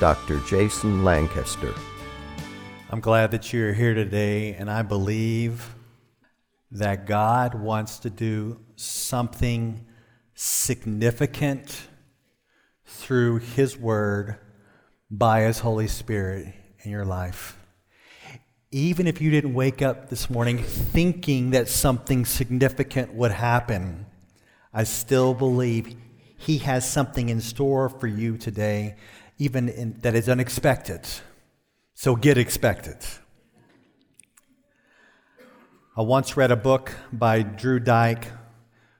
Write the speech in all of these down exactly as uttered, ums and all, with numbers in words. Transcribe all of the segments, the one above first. Doctor Jason Lancaster. I'm glad that you're here today, and I believe that God wants to do something significant through His Word by His Holy Spirit in your life. Even if you didn't wake up this morning thinking that something significant would happen, I still believe He has something in store for you today, even in, that is unexpected. So get expected. I once read a book by Drew Dyke,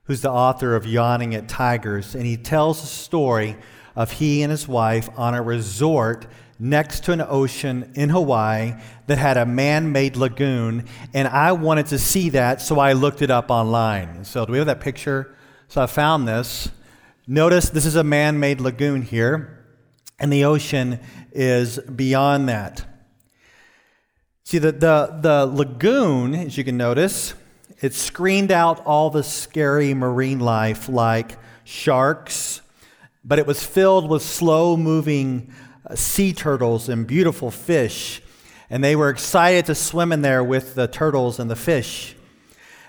who's the author of Yawning at Tigers, and he tells a story of he and his wife on a resort next to an ocean in Hawaii that had a man-made lagoon, and I wanted to see that, so I looked it up online. So do we have that picture? So I found this. Notice this is a man-made lagoon here, and the ocean is beyond that. See, the, the, the lagoon, as you can notice, it screened out all the scary marine life like sharks, but it was filled with slow-moving sea turtles and beautiful fish, and they were excited to swim in there with the turtles and the fish.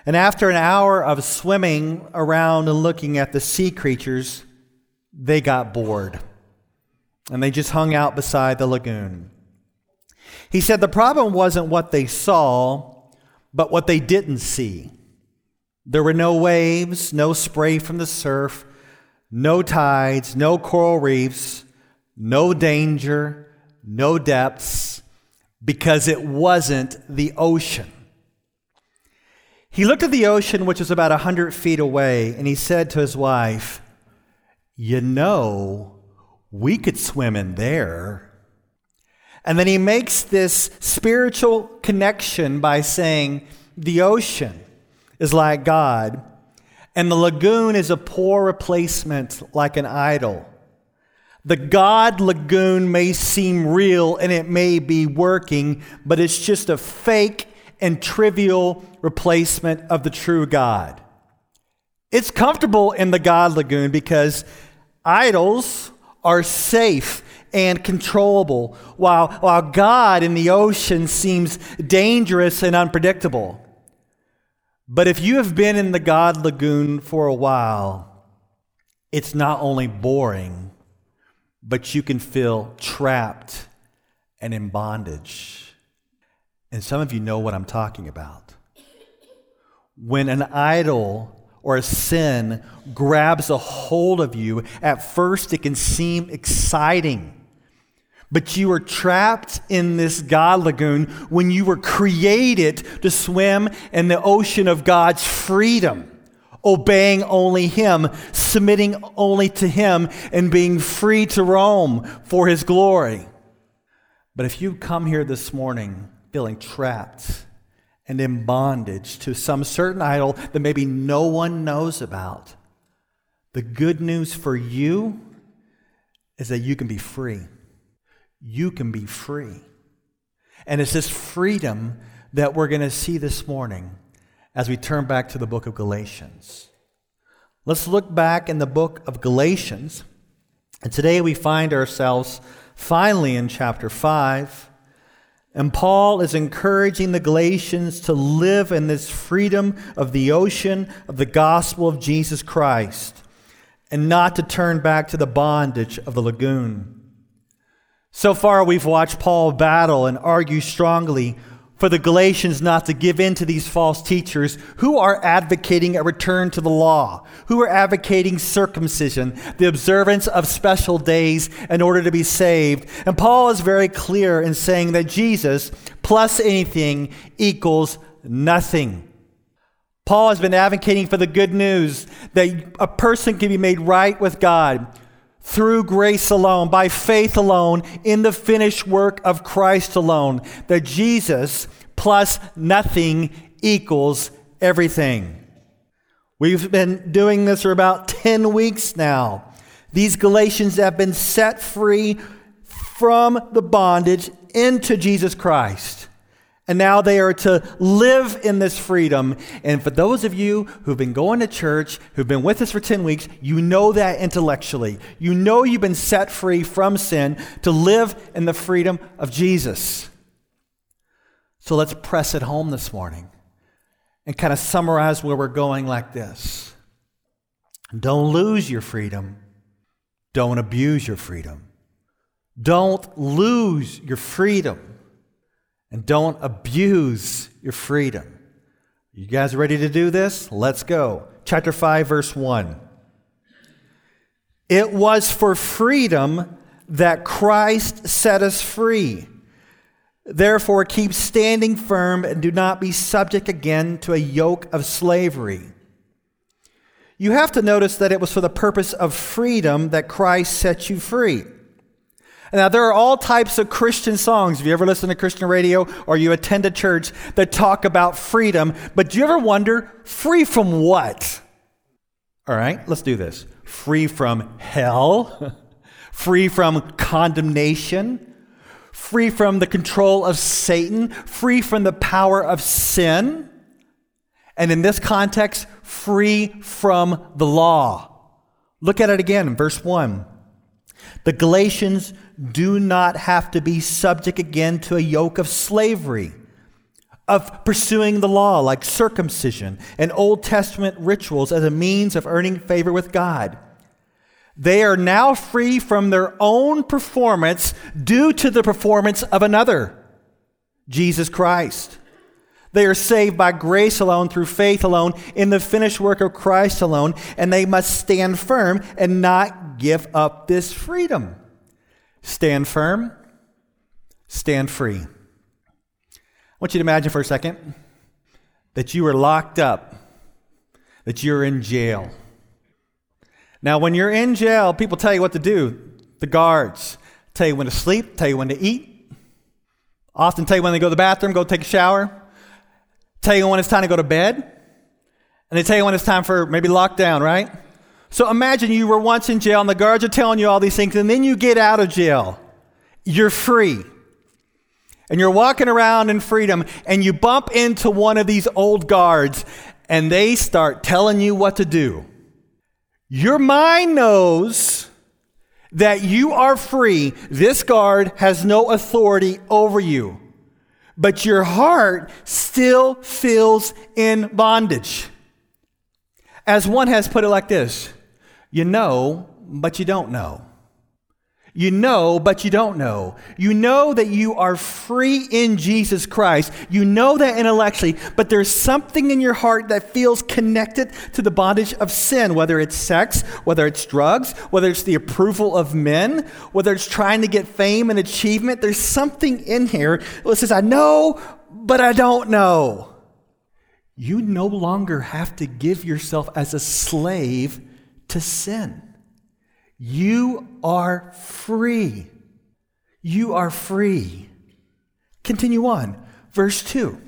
And after an hour of swimming around and looking at the sea creatures, they got bored. And they just hung out beside the lagoon. He said the problem wasn't what they saw, but what they didn't see. There were no waves, no spray from the surf, no tides, no coral reefs, no danger, no depths, because it wasn't the ocean. He looked at the ocean, which was about one hundred feet away, and he said to his wife, "You know, we could swim in there." And then he makes this spiritual connection by saying the ocean is like God, and the lagoon is a poor replacement like an idol. The God lagoon may seem real and it may be working, but it's just a fake and trivial replacement of the true God. It's comfortable in the God lagoon because idols are safe and controllable, while, while God in the ocean seems dangerous and unpredictable. But if you have been in the God lagoon for a while, it's not only boring, but you can feel trapped and in bondage. And some of you know what I'm talking about. When an idol or a sin grabs a hold of you, at first it can seem exciting, but you are trapped in this God lagoon when you were created to swim in the ocean of God's freedom, obeying only Him, submitting only to Him, and being free to roam for His glory. But if you come here this morning feeling trapped and in bondage to some certain idol that maybe no one knows about, the good news for you is that you can be free. You can be free. And it's this freedom that we're going to see this morning as we turn back to the book of Galatians. Let's look back in the book of Galatians. And today we find ourselves finally in chapter five. And Paul is encouraging the Galatians to live in this freedom of the ocean of the gospel of Jesus Christ and not to turn back to the bondage of the lagoon. So far, we've watched Paul battle and argue strongly for the Galatians not to give in to these false teachers who are advocating a return to the law, who are advocating circumcision, the observance of special days in order to be saved. And Paul is very clear in saying that Jesus plus anything equals nothing. Paul has been advocating for the good news that a person can be made right with God through grace alone, by faith alone, in the finished work of Christ alone, that Jesus plus nothing equals everything. We've been doing this for about ten weeks now. These Galatians have been set free from the bondage into Jesus Christ. And now they are to live in this freedom. And for those of you who've been going to church, who've been with us for ten weeks, you know that intellectually. You know you've been set free from sin to live in the freedom of Jesus. So let's press it home this morning and kind of summarize where we're going like this. Don't lose your freedom. Don't abuse your freedom. Don't lose your freedom. And don't abuse your freedom. You guys ready to do this? Let's go. Chapter five, verse one. It was for freedom that Christ set us free. Therefore, keep standing firm and do not be subject again to a yoke of slavery. You have to notice that it was for the purpose of freedom that Christ set you free. Now, there are all types of Christian songs. If you ever listen to Christian radio or you attend a church that talk about freedom, but do you ever wonder, free from what? All right, let's do this. Free from hell, free from condemnation, free from the control of Satan, free from the power of sin, and in this context, free from the law. Look at it again, verse one. The Galatians do not have to be subject again to a yoke of slavery, of pursuing the law like circumcision and Old Testament rituals as a means of earning favor with God. They are now free from their own performance due to the performance of another, Jesus Christ. They are saved by grace alone, through faith alone, in the finished work of Christ alone, and they must stand firm and not give up this freedom. Stand firm, stand free. I want you to imagine for a second that you are locked up, that you're in jail. Now, when you're in jail, people tell you what to do. The guards tell you when to sleep, tell you when to eat, often tell you when they go to the bathroom, go take a shower. Tell you when it's time to go to bed, and they tell you when it's time for maybe lockdown, right? So imagine you were once in jail, and the guards are telling you all these things, and then you get out of jail. You're free, and you're walking around in freedom, and you bump into one of these old guards, and they start telling you what to do. Your mind knows that you are free. This guard has no authority over you. But your heart still feels in bondage. As one has put it like this, you know, but you don't know. You know, but you don't know. You know that you are free in Jesus Christ. You know that intellectually, but there's something in your heart that feels connected to the bondage of sin, whether it's sex, whether it's drugs, whether it's the approval of men, whether it's trying to get fame and achievement. There's something in here that says, I know, but I don't know. You no longer have to give yourself as a slave to sin. You are free. You are free. Continue on. Verse two.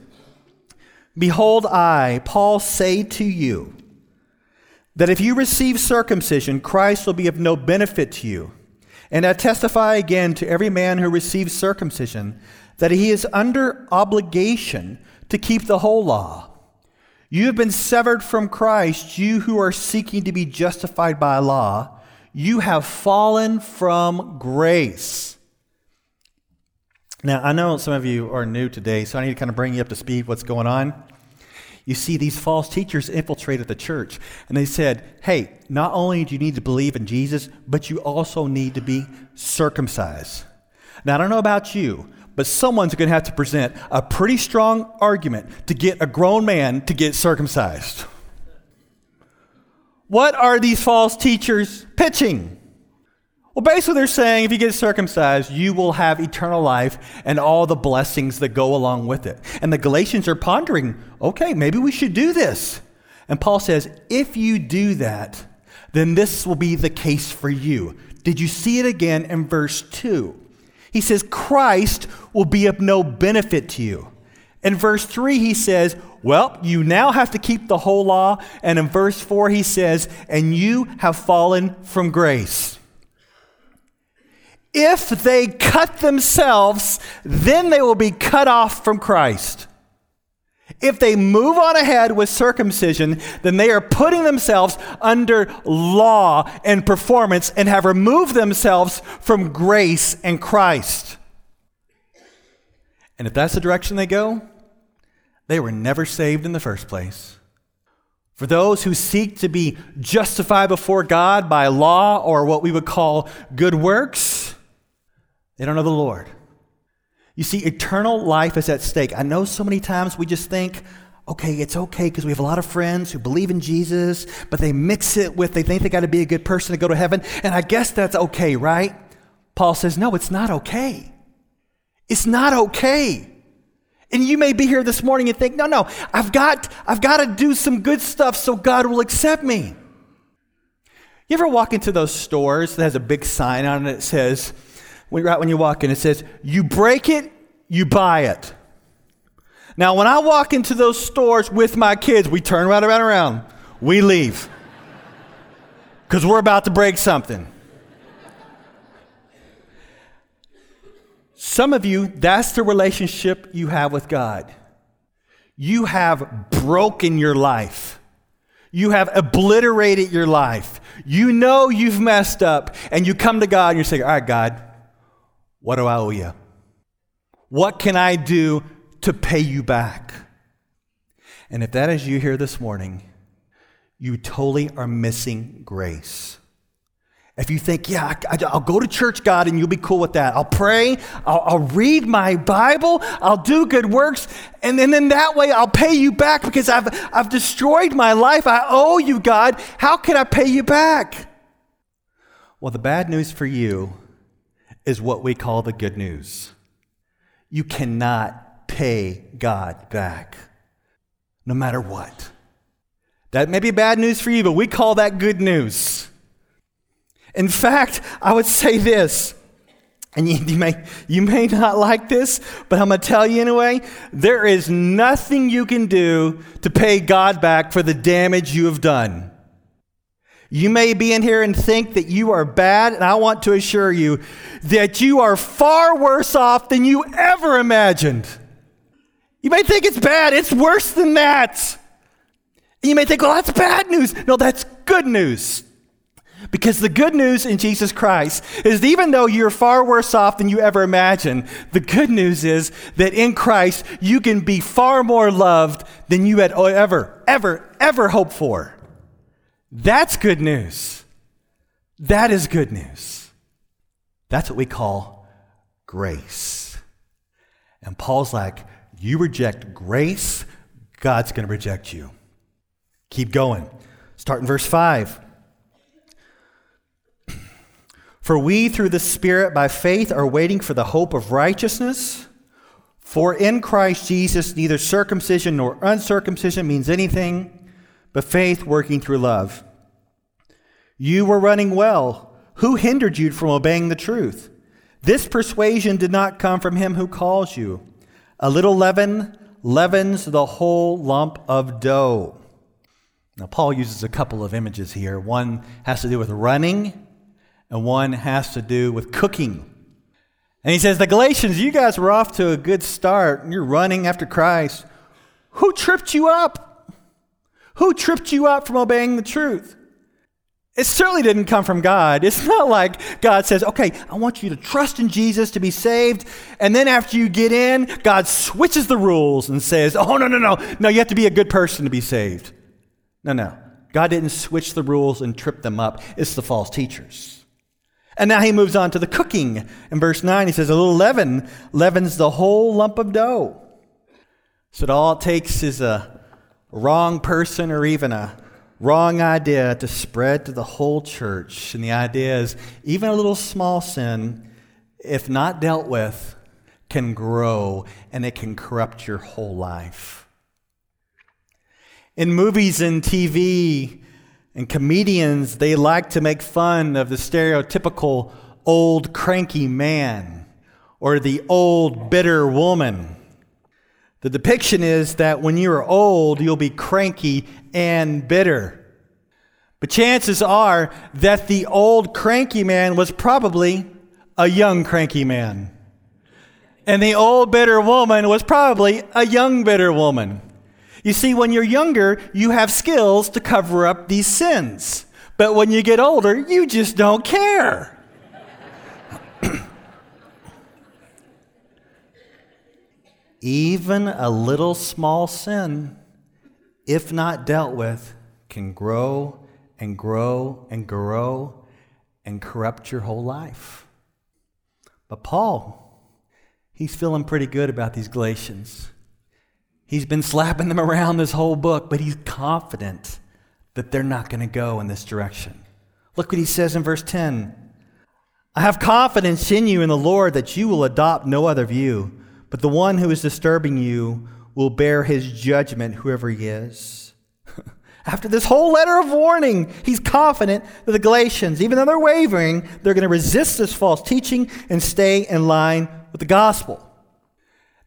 Behold, I, Paul, say to you that if you receive circumcision, Christ will be of no benefit to you. And I testify again to every man who receives circumcision that he is under obligation to keep the whole law. You have been severed from Christ, you who are seeking to be justified by law. You have fallen from grace. Now, I know some of you are new today, so I need to kind of bring you up to speed what's going on. You see, these false teachers infiltrated the church, and they said, hey, not only do you need to believe in Jesus, but you also need to be circumcised. Now, I don't know about you, but someone's going to have to present a pretty strong argument to get a grown man to get circumcised. What are these false teachers pitching? Well, basically they're saying if you get circumcised, you will have eternal life and all the blessings that go along with it. And the Galatians are pondering, okay, maybe we should do this. And Paul says, if you do that, then this will be the case for you. Did you see it again in verse two? He says, Christ will be of no benefit to you. In verse three, he says, well, you now have to keep the whole law. And in verse four, he says, and you have fallen from grace. If they cut themselves, then they will be cut off from Christ. If they move on ahead with circumcision, then they are putting themselves under law and performance and have removed themselves from grace and Christ. And if that's the direction they go, they were never saved in the first place. For those who seek to be justified before God by law or what we would call good works, they don't know the Lord. You see, eternal life is at stake. I know so many times we just think, okay, it's okay because we have a lot of friends who believe in Jesus, but they mix it with they think they got to be a good person to go to heaven, and I guess that's okay, right? Paul says, no, it's not okay. It's not okay. And you may be here this morning and think, no, no, I've got, I've got to do some good stuff so God will accept me. You ever walk into those stores that has a big sign on it that says, right when you walk in, it says, you break it, you buy it. Now, when I walk into those stores with my kids, we turn right around, around. We leave. Because we're about to break something. Some of you, that's the relationship you have with God. You have broken your life. You have obliterated your life. You know you've messed up, and you come to God and you say, all right, God, what do I owe you? What can I do to pay you back? And if that is you here this morning, you totally are missing grace. If you think, yeah, I, I'll go to church, God, and you'll be cool with that. I'll pray, I'll, I'll read my Bible, I'll do good works, and then, then that way I'll pay you back because I've, I've destroyed my life. I owe you, God. How can I pay you back? Well, the bad news for you is what we call the good news. You cannot pay God back, no matter what. That may be bad news for you, but we call that good news. In fact, I would say this, and you, you may you may not like this, but I'm going to tell you anyway, there is nothing you can do to pay God back for the damage you have done. You may be in here and think that you are bad, and I want to assure you that you are far worse off than you ever imagined. You may think it's bad. It's worse than that. And you may think, well, that's bad news. No, that's good news. Because the good news in Jesus Christ is that even though you're far worse off than you ever imagined, the good news is that in Christ you can be far more loved than you had ever, ever, ever hoped for. That's good news. That is good news. That's what we call grace. And Paul's like, you reject grace, God's going to reject you. Keep going. Start in verse five. For we, through the Spirit, by faith, are waiting for the hope of righteousness. For in Christ Jesus, neither circumcision nor uncircumcision means anything, but faith working through love. You were running well. Who hindered you from obeying the truth? This persuasion did not come from him who calls you. A little leaven leavens the whole lump of dough. Now, Paul uses a couple of images here. One has to do with running, and one has to do with cooking. And he says, the Galatians, you guys were off to a good start, and you're running after Christ. Who tripped you up? Who tripped you up from obeying the truth? It certainly didn't come from God. It's not like God says, okay, I want you to trust in Jesus to be saved, and then after you get in, God switches the rules and says, oh, no, no, no, no, you have to be a good person to be saved. No, no, God didn't switch the rules and trip them up. It's the false teachers. And now he moves on to the cooking. In verse nine, he says, a little leaven leavens the whole lump of dough. So that all it takes is a wrong person or even a wrong idea to spread to the whole church. And the idea is even a little small sin, if not dealt with, can grow and it can corrupt your whole life. In movies and T V And comedians, they like to make fun of the stereotypical old cranky man or the old bitter woman. The depiction is that when you're old, you'll be cranky and bitter. But chances are that the old cranky man was probably a young cranky man. And the old bitter woman was probably a young bitter woman. You see, when you're younger, you have skills to cover up these sins. But when you get older, you just don't care. Even a little small sin, if not dealt with, can grow and grow and grow and corrupt your whole life. But Paul, he's feeling pretty good about these Galatians. He's been slapping them around this whole book, but he's confident that they're not going to go in this direction. Look what he says in verse ten. I have confidence in you in the Lord that you will adopt no other view, but the one who is disturbing you will bear his judgment, whoever he is. After this whole letter of warning, he's confident that the Galatians, even though they're wavering, they're going to resist this false teaching and stay in line with the gospel.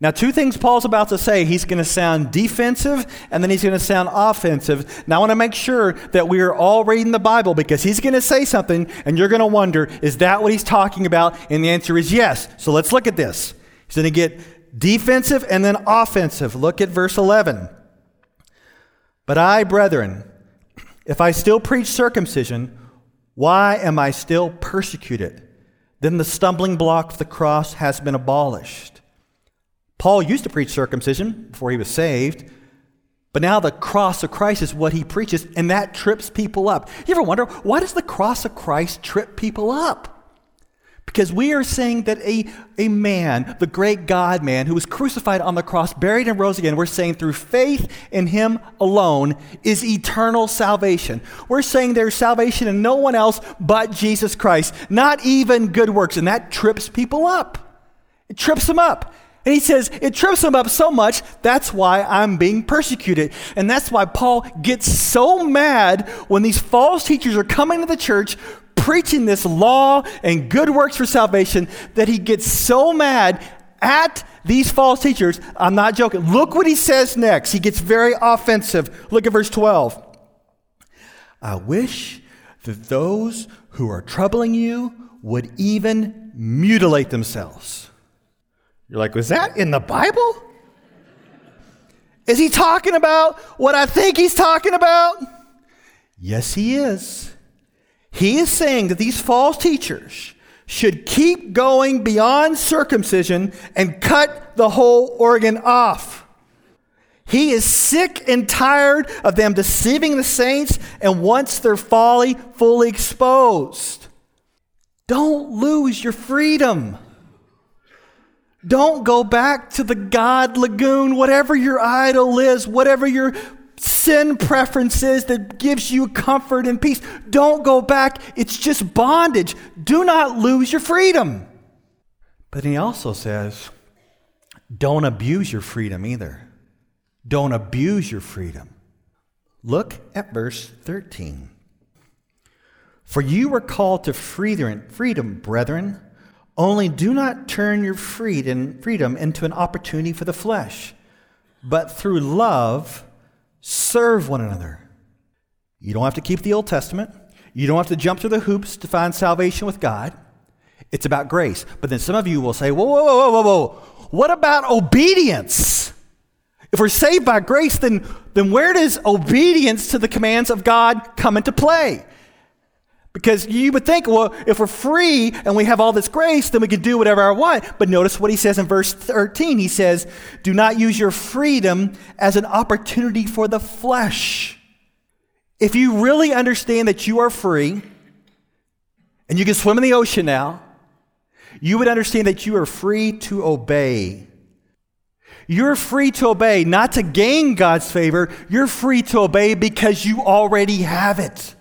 Now, two things Paul's about to say. He's going to sound defensive, and then he's going to sound offensive. Now, I want to make sure that we are all reading the Bible, because he's going to say something, and you're going to wonder, is that what he's talking about? And the answer is yes. So let's look at this. He's going to get defensive and then offensive. Look at verse eleven. But I, brethren, if I still preach circumcision, why am I still persecuted? Then the stumbling block of the cross has been abolished. Paul used to preach circumcision before he was saved, but now the cross of Christ is what he preaches, and that trips people up. You ever wonder, why does the cross of Christ trip people up? Because we are saying that a, a man, the great God man, who was crucified on the cross, buried and rose again, we're saying through faith in him alone is eternal salvation. We're saying there's salvation in no one else but Jesus Christ, not even good works. And that trips people up. It trips them up. And he says, it trips them up so much, that's why I'm being persecuted. And that's why Paul gets so mad when these false teachers are coming to the church preaching this law and good works for salvation, that he gets so mad at these false teachers. I'm not joking. Look what he says next. He gets very offensive. Look at verse twelve. I wish that those who are troubling you would even mutilate themselves. You're like, was that in the Bible? Is he talking about what I think he's talking about? Yes, he is. He is saying that these false teachers should keep going beyond circumcision and cut the whole organ off. He is sick and tired of them deceiving the saints and wants their folly fully exposed. Don't lose your freedom. Don't go back to the God lagoon, whatever your idol is, whatever your sin preferences that gives you comfort and peace. Don't go back. It's just bondage. Do not lose your freedom. But he also says, don't abuse your freedom either. Don't abuse your freedom. Look at verse thirteen. For you were called to freedom, brethren. Only do not turn your freedom into an opportunity for the flesh, but through love, serve one another. You don't have to keep the Old Testament. You don't have to jump through the hoops to find salvation with God. It's about grace. But then some of you will say, whoa, whoa, whoa, whoa, whoa. What about obedience? If we're saved by grace, then, then where does obedience to the commands of God come into play? Because you would think, well, if we're free and we have all this grace, then we can do whatever I want. But notice what he says in verse thirteen. He says, do not use your freedom as an opportunity for the flesh. If you really understand that you are free and you can swim in the ocean now, you would understand that you are free to obey. You're free to obey, not to gain God's favor. You're free to obey because you already have it.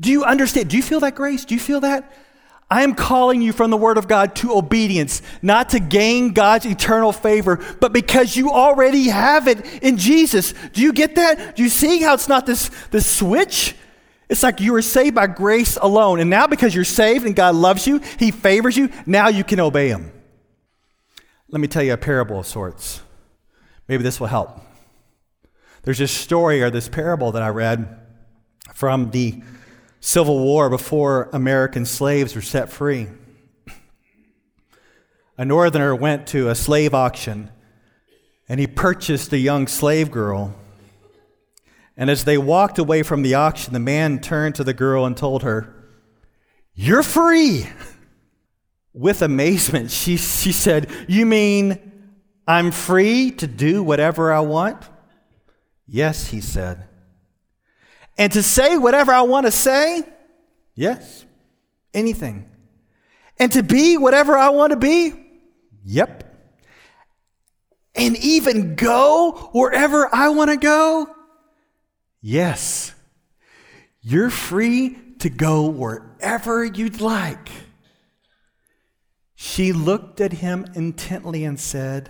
Do you understand? Do you feel that grace? Do you feel that? I am calling you from the Word of God to obedience, not to gain God's eternal favor, but because you already have it in Jesus. Do you get that? Do you see how it's not this, this switch? It's like you were saved by grace alone. And now because you're saved and God loves you, he favors you, now you can obey him. Let me tell you a parable of sorts. Maybe this will help. There's this story or this parable that I read from the Civil War before American slaves were set free. A northerner went to a slave auction and he purchased a young slave girl. And as they walked away from the auction, the man turned to the girl and told her, "You're free." With amazement, she, she said, "You mean I'm free to do whatever I want?" "Yes," he said. "And to say whatever I want to say?" "Yes." "Anything." "And to be whatever I want to be?" "Yep." "And even go wherever I want to go?" "Yes." "You're free to go wherever you'd like." She looked at him intently and said,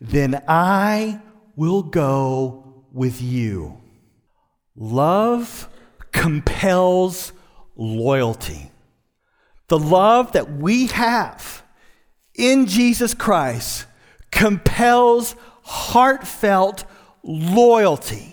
"Then I will go with you." Love compels loyalty. The love that we have in Jesus Christ compels heartfelt loyalty.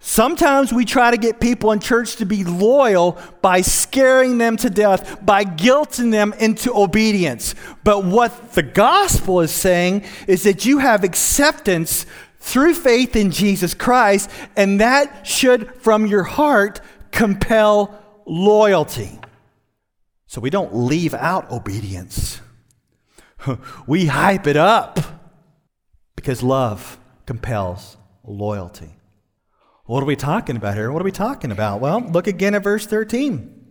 Sometimes we try to get people in church to be loyal by scaring them to death, by guilting them into obedience. But what the gospel is saying is that you have acceptance through faith in Jesus Christ, and that should, from your heart, compel loyalty. So we don't leave out obedience. We hype it up because love compels loyalty. What are we talking about here? What are we talking about? Well, look again at verse thirteen.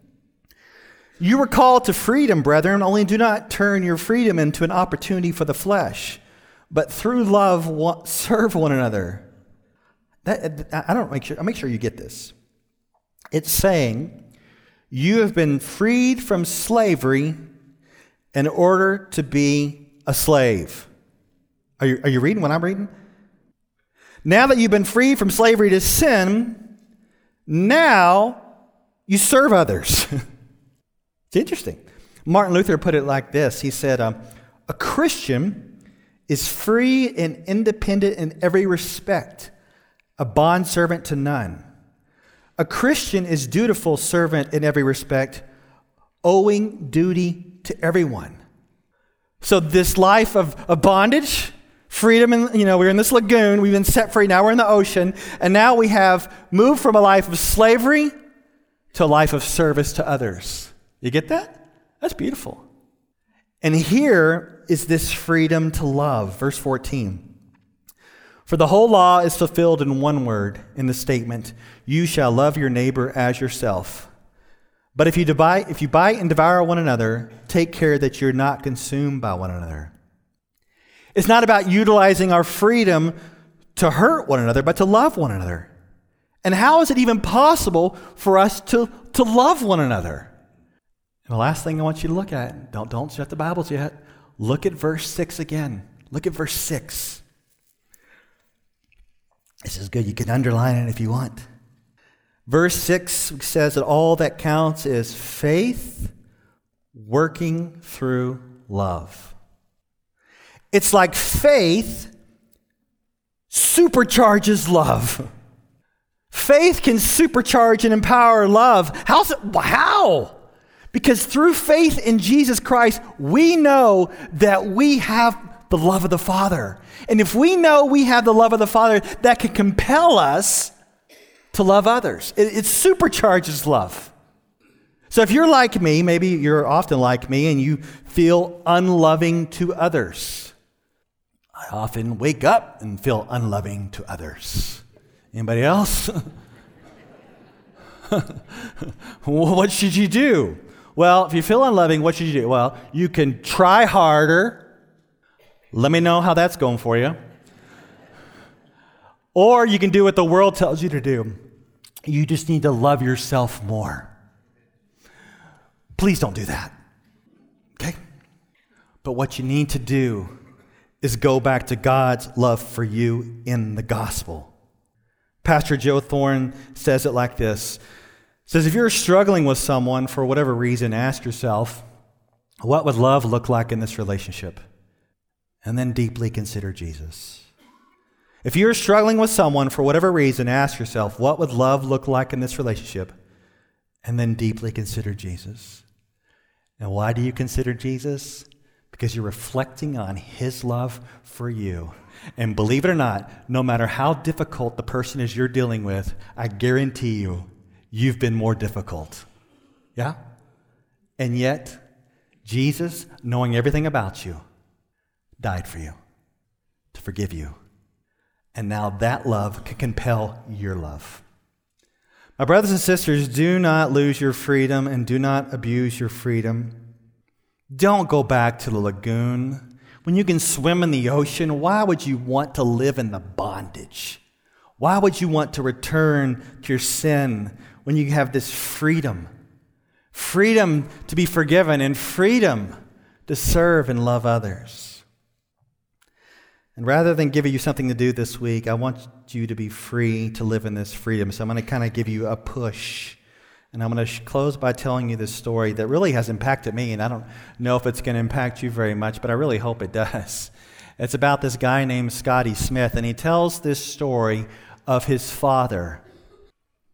"You were called to freedom, brethren, only do not turn your freedom into an opportunity for the flesh, but through love serve one another." That, I don't make sure. I make sure you get this. It's saying you have been freed from slavery in order to be a slave. Are you, are you reading what I'm reading? Now that you've been freed from slavery to sin, now you serve others. It's interesting. Martin Luther put it like this. He said, um, a Christian is free and independent in every respect, a bondservant to none. A Christian is dutiful servant in every respect, owing duty to everyone. So this life of, of bondage, freedom, and you know, we're in this lagoon, we've been set free, now we're in the ocean, and now we have moved from a life of slavery to a life of service to others. You get that? That's beautiful. And here is this freedom to love. Verse fourteen. "For the whole law is fulfilled in one word, in the statement, 'You shall love your neighbor as yourself.' But if you divide, if you bite and devour one another, take care that you're not consumed by one another." It's not about utilizing our freedom to hurt one another, but to love one another. And how is it even possible for us to, to love one another? And the last thing I want you to look at, don't, don't shut the Bibles yet, look at verse six again. Look at verse six. This is good. You can underline it if you want. Verse six says that all that counts is faith working through love. It's like faith supercharges love. Faith can supercharge and empower love. How's it? How? Because through faith in Jesus Christ, we know that we have the love of the Father. And if we know we have the love of the Father, that can compel us to love others. It, it supercharges love. So if you're like me, maybe you're often like me, and you feel unloving to others. I often wake up and feel unloving to others. Anybody else? What should you do? Well, if you feel unloving, what should you do? Well, you can try harder. Let me know how that's going for you. Or you can do what the world tells you to do. You just need to love yourself more. Please don't do that, okay? But what you need to do is go back to God's love for you in the gospel. Pastor Joe Thorne says it like this. He says, if you're struggling with someone for whatever reason, ask yourself, what would love look like in this relationship? And then deeply consider Jesus. If you're struggling with someone for whatever reason, ask yourself, what would love look like in this relationship? And then deeply consider Jesus. And why do you consider Jesus? Because you're reflecting on his love for you. And believe it or not, no matter how difficult the person is you're dealing with, I guarantee you, you've been more difficult. Yeah? And yet, Jesus, knowing everything about you, died for you, to forgive you. And now that love can compel your love. My brothers and sisters, do not lose your freedom and do not abuse your freedom. Don't go back to the lagoon. When you can swim in the ocean, why would you want to live in the bondage? Why would you want to return to your sin when you have this freedom? Freedom to be forgiven and freedom to serve and love others. And rather than giving you something to do this week, I want you to be free to live in this freedom. So I'm going to kind of give you a push. And I'm going to close by telling you this story that really has impacted me. And I don't know if it's going to impact you very much, but I really hope it does. It's about this guy named Scotty Smith. And he tells this story of his father.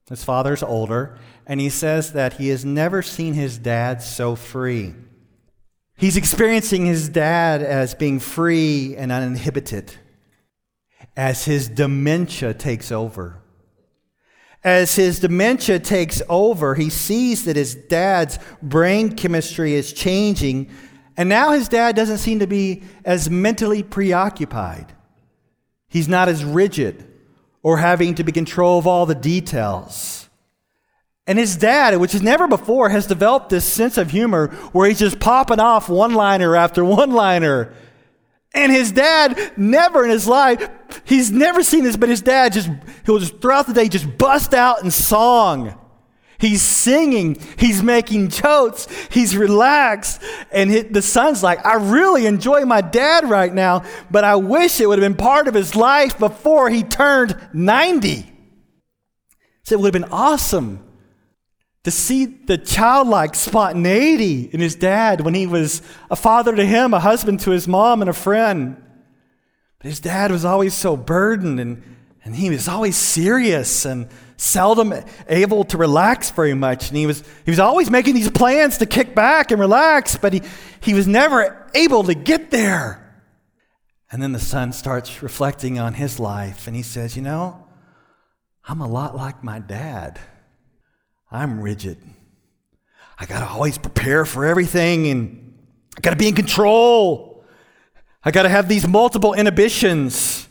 His father's older. And he says that he has never seen his dad so free. He's experiencing his dad as being free and uninhibited, as his dementia takes over. As his dementia takes over, he sees that his dad's brain chemistry is changing, and now his dad doesn't seem to be as mentally preoccupied. He's not as rigid or having to be control of all the details. And his dad, which is never before, has developed this sense of humor where he's just popping off one-liner after one-liner. And his dad never in his life, he's never seen this, but his dad just, he'll just throughout the day just bust out in song. He's singing, he's making jokes, he's relaxed. And his, the son's like, I really enjoy my dad right now, but I wish it would have been part of his life before he turned ninety. So it would have been awesome to see the childlike spontaneity in his dad when he was a father to him, a husband to his mom, and a friend. But his dad was always so burdened, and, and he was always serious and seldom able to relax very much. And he was he was always making these plans to kick back and relax, but he, he was never able to get there. And then the son starts reflecting on his life, and he says, you know, I'm a lot like my dad. I'm rigid. I gotta always prepare for everything, and I gotta be in control. I gotta have these multiple inhibitions.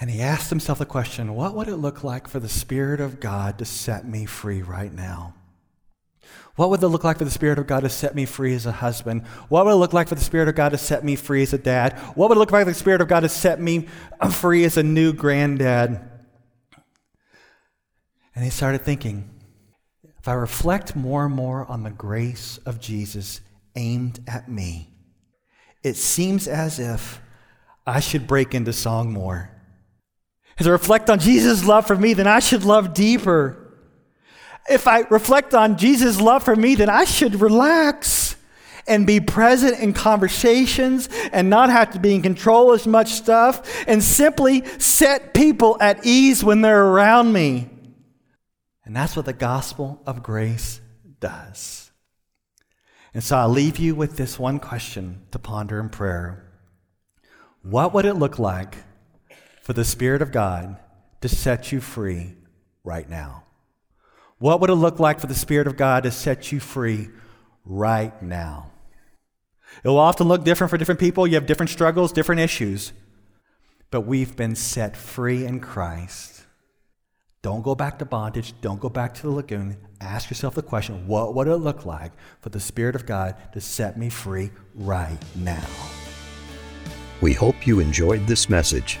And he asked himself the question, what would it look like for the Spirit of God to set me free right now? What would it look like for the Spirit of God to set me free as a husband? What would it look like for the Spirit of God to set me free as a dad? What would it look like for the Spirit of God to set me free as a new granddad? And he started thinking, if I reflect more and more on the grace of Jesus aimed at me, it seems as if I should break into song more. As I reflect on Jesus' love for me, then I should love deeper. If I reflect on Jesus' love for me, then I should relax and be present in conversations and not have to be in control as much stuff and simply set people at ease when they're around me. And that's what the gospel of grace does. And so I leave you with this one question to ponder in prayer. What would it look like for the Spirit of God to set you free right now? What would it look like for the Spirit of God to set you free right now? It will often look different for different people. You have different struggles, different issues. But we've been set free in Christ. Don't go back to bondage. Don't go back to the lagoon. Ask yourself the question, what would it look like for the Spirit of God to set me free right now? We hope you enjoyed this message.